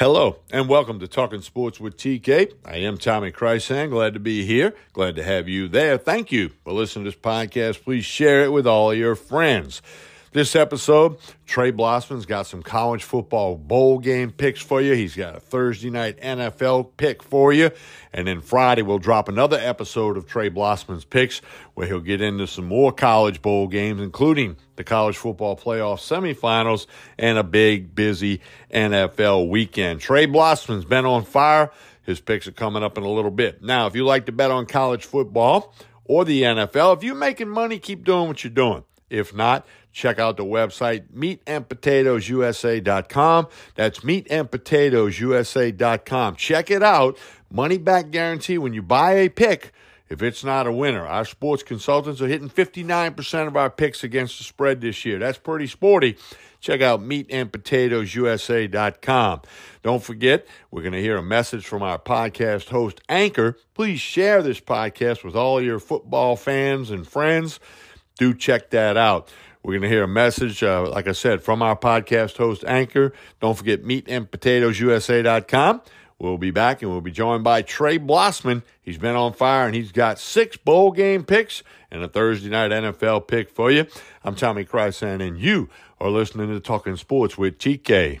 Hello and welcome to Talking Sports with TK. I am Tommy Chrysan. Glad to be here. Glad to have you there. Thank you for listening to this podcast. Please share it with all your friends. This episode, Trey Blossman's got some college football bowl game picks for you. He's got a Thursday night NFL pick for you. And then Friday, we'll drop another episode of Trey Blossman's picks where he'll get into some more college bowl games, including the college football playoff semifinals and a big, busy NFL weekend. Trey Blossman's been on fire. His picks are coming up in a little bit. Now, if you like to bet on college football or the NFL, if you're making money, keep doing what you're doing. If not, check out the website, MeatAndPotatoesUSA.com. That's MeatAndPotatoesUSA.com. Check it out. Money back guarantee when you buy a pick if it's not a winner. Our sports consultants are hitting 59% of our picks against the spread this year. That's pretty sporty. Check out meatandpotatoesusa.com. Don't forget, we're going to hear a message from our podcast host, Anchor. Please share this podcast with all your football fans and friends. Do check that out. We're going to hear a message, like I said, from our podcast host, Anchor. Don't forget meatandpotatoesusa.com. We'll be back, and we'll be joined by Trey Blossman. He's been on fire, and he's got 6 bowl game picks and a Thursday night NFL pick for you. I'm Tommy Chrysan, and you are listening to Talking Sports with TK.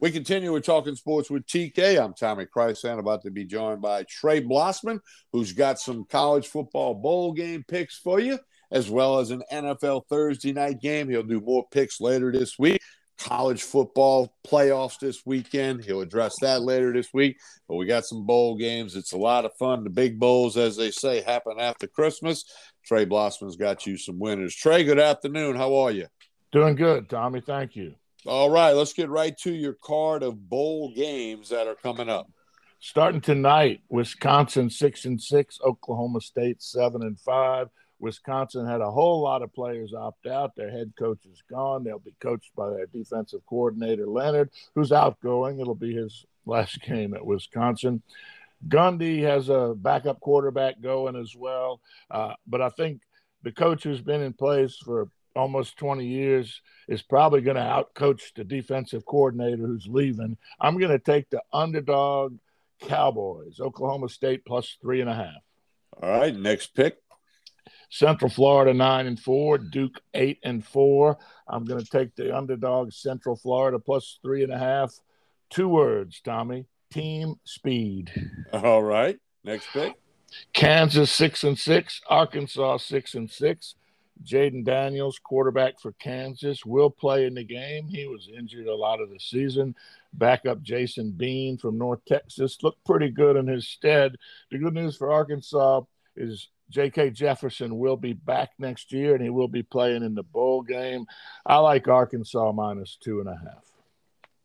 We continue with Talking Sports with TK. I'm Tommy Chrysan, about to be joined by Trey Blossman, who's got some college football bowl game picks for you, as well as an NFL Thursday night game. He'll do more picks later this week. College football playoffs this weekend. He'll address that later this week. But we got some bowl games. It's a lot of fun. The big bowls, as they say, happen after Christmas. Trey Blossman's got you some winners. Trey, good afternoon. How are you? Doing good, Tommy. Thank you. All right, let's get right to your card of bowl games that are coming up. Starting tonight, Wisconsin 6-6, Oklahoma State 7-5. Wisconsin had a whole lot of players opt out. Their head coach is gone. They'll be coached by their defensive coordinator, Leonard, who's outgoing. It'll be his last game at Wisconsin. Gundy has a backup quarterback going as well. But I think the coach who's been in place for almost 20 years is probably going to outcoach the defensive coordinator who's leaving. I'm going to take the underdog Cowboys, Oklahoma State plus 3.5. All right, next pick. Central Florida 9-4, Duke 8-4. I'm going to take the underdog Central Florida plus 3.5. 2 words, Tommy, team speed. All right, next pick. Kansas 6-6, Arkansas 6-6. Jaden Daniels, quarterback for Kansas, will play in the game. He was injured a lot of the season. Backup Jason Bean from North Texas looked pretty good in his stead. The good news for Arkansas is J.K. Jefferson will be back next year, and he will be playing in the bowl game. I like Arkansas minus 2.5.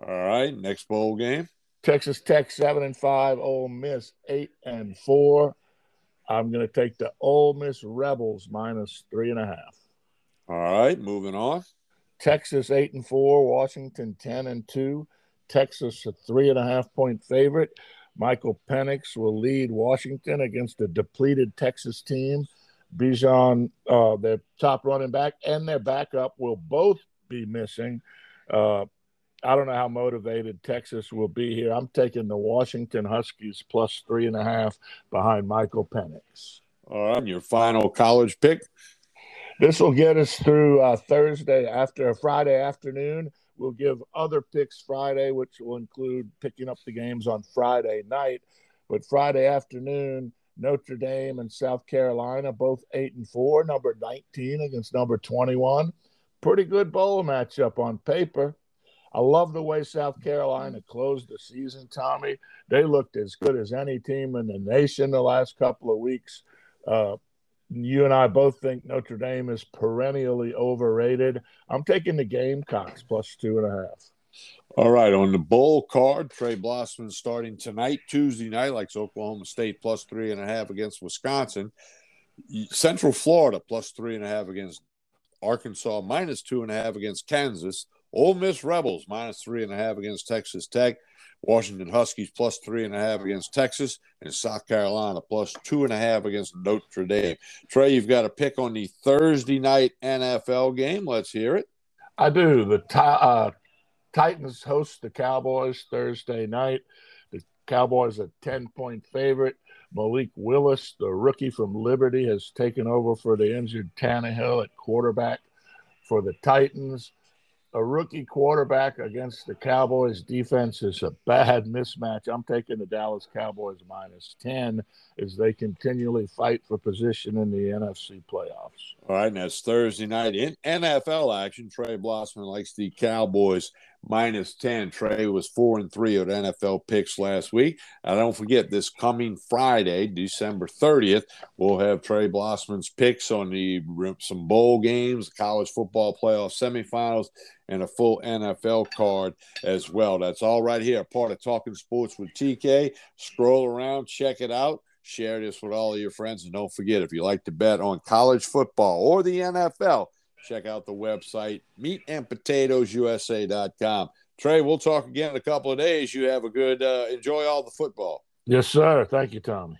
All right, next bowl game. Texas Tech 7-5, Ole Miss 8-4. I'm going to take the Ole Miss Rebels minus 3.5. All right, moving on. Texas 8-4, Washington 10-2. Texas a 3.5-point favorite. Michael Penix will lead Washington against a depleted Texas team. Bijan, their top running back, and their backup will both be missing. I don't know how motivated Texas will be here. I'm taking the Washington Huskies plus 3.5 behind Michael Penix. All right, your final college pick. This will get us through Friday afternoon. We'll give other picks Friday, which will include picking up the games on Friday night. But Friday afternoon, Notre Dame and South Carolina, both 8-4, number 19 against number 21. Pretty good bowl matchup on paper. I love the way South Carolina closed the season, Tommy. They looked as good as any team in the nation the last couple of weeks. You and I both think Notre Dame is perennially overrated. I'm taking the Gamecocks plus 2.5. All right, on the bowl card, Trey Blossman starting tonight, Tuesday night, likes Oklahoma State plus 3.5 against Wisconsin. Central Florida plus 3.5 against Arkansas, minus 2.5 against Kansas. Ole Miss Rebels minus 3.5 against Texas Tech. Washington Huskies plus 3.5 against Texas, and South Carolina plus 2.5 against Notre Dame. Trey, you've got a pick on the Thursday night NFL game. Let's hear it. I do. The Titans host the Cowboys Thursday night. The Cowboys a 10-point favorite. Malik Willis, the rookie from Liberty, has taken over for the injured Tannehill at quarterback for the Titans. A rookie quarterback against the Cowboys defense is a bad mismatch. I'm taking the Dallas Cowboys minus 10 as they continually fight for position in the NFC playoffs. All right, and that's Thursday night in NFL action. Trey Blossman likes the Cowboys minus 10. Trey was 4-3 at NFL picks last week. And don't forget, this coming Friday, December 30th, we'll have Trey Blossman's picks on some bowl games, college football playoff semifinals, and a full NFL card as well. That's all right here, part of Talking Sports with TK. Scroll around, check it out, share this with all of your friends, and don't forget, if you like to bet on college football or the NFL, check out the website, MeatAndPotatoesUSA.com. Trey, we'll talk again in a couple of days. You have a good enjoy all the football. Yes, sir. Thank you, Tommy.